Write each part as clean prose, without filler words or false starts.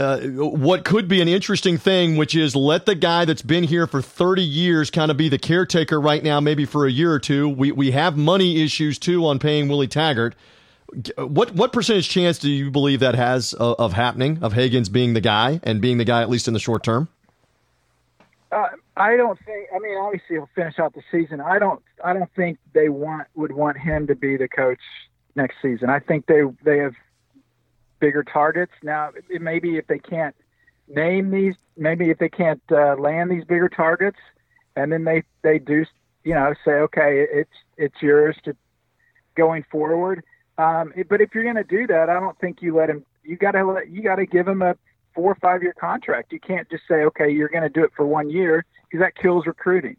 what could be an interesting thing, which is let the guy that's been here for 30 years kind of be the caretaker right now, maybe for a year or two. We have money issues, too, on paying Willie Taggart. What percentage chance do you believe that has of happening, of Haggins being the guy and being the guy, at least in the short term? I don't think, I mean, obviously he'll finish out the season. I don't think they would want him to be the coach next season. I think they have bigger targets. Now, maybe if they can't name these, maybe if they can't land these bigger targets, and then they do, you know, say, okay, it's yours to going forward. But if you're going to do that, I don't think you let him. You got to give him a 4 or 5 year contract. You can't just say, okay, you're going to do it for 1 year, because that kills recruiting.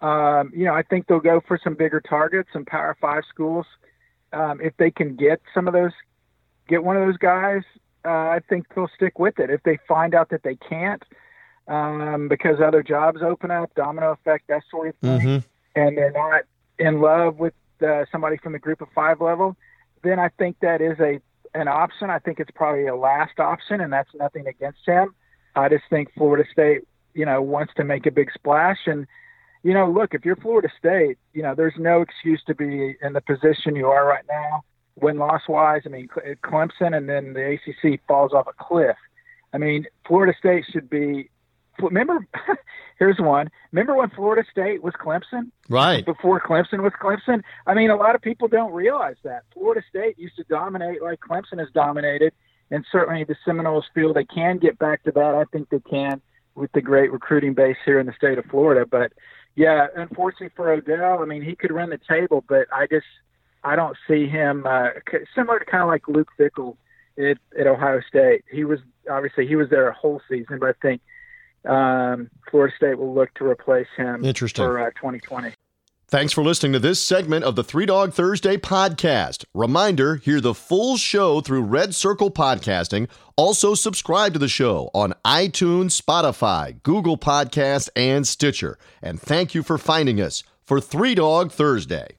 You know, I think they'll go for some bigger targets, some Power Five schools. If they can get some of those, get one of those guys, I think they'll stick with it. If they find out that they can't, because other jobs open up, domino effect, that sort of thing, and they're not in love with somebody from the group of five level, then I think that is an option. I think it's probably a last option, and that's nothing against him. I just think Florida State, you know, wants to make a big splash. And, you know, look, if you're Florida State, you know, there's no excuse to be in the position you are right now, win-loss-wise. I mean, Clemson and then the ACC falls off a cliff. I mean, Florida State should be – remember – here's one. Remember when Florida State was Clemson? Right. Before Clemson was Clemson? I mean, a lot of people don't realize that. Florida State used to dominate like Clemson has dominated, and certainly the Seminoles feel they can get back to that. I think they can with the great recruiting base here in the state of Florida. But, yeah, unfortunately for Odell, I mean, he could run the table, but I don't see him similar to kind of like Luke Fickle at Ohio State. He was there a whole season, but I think Florida State will look to replace him for 2020. Thanks for listening to this segment of the Three Dog Thursday podcast. Reminder, hear the full show through Red Circle Podcasting. Also subscribe to the show on iTunes, Spotify, Google Podcasts, and Stitcher. And thank you for finding us for Three Dog Thursday.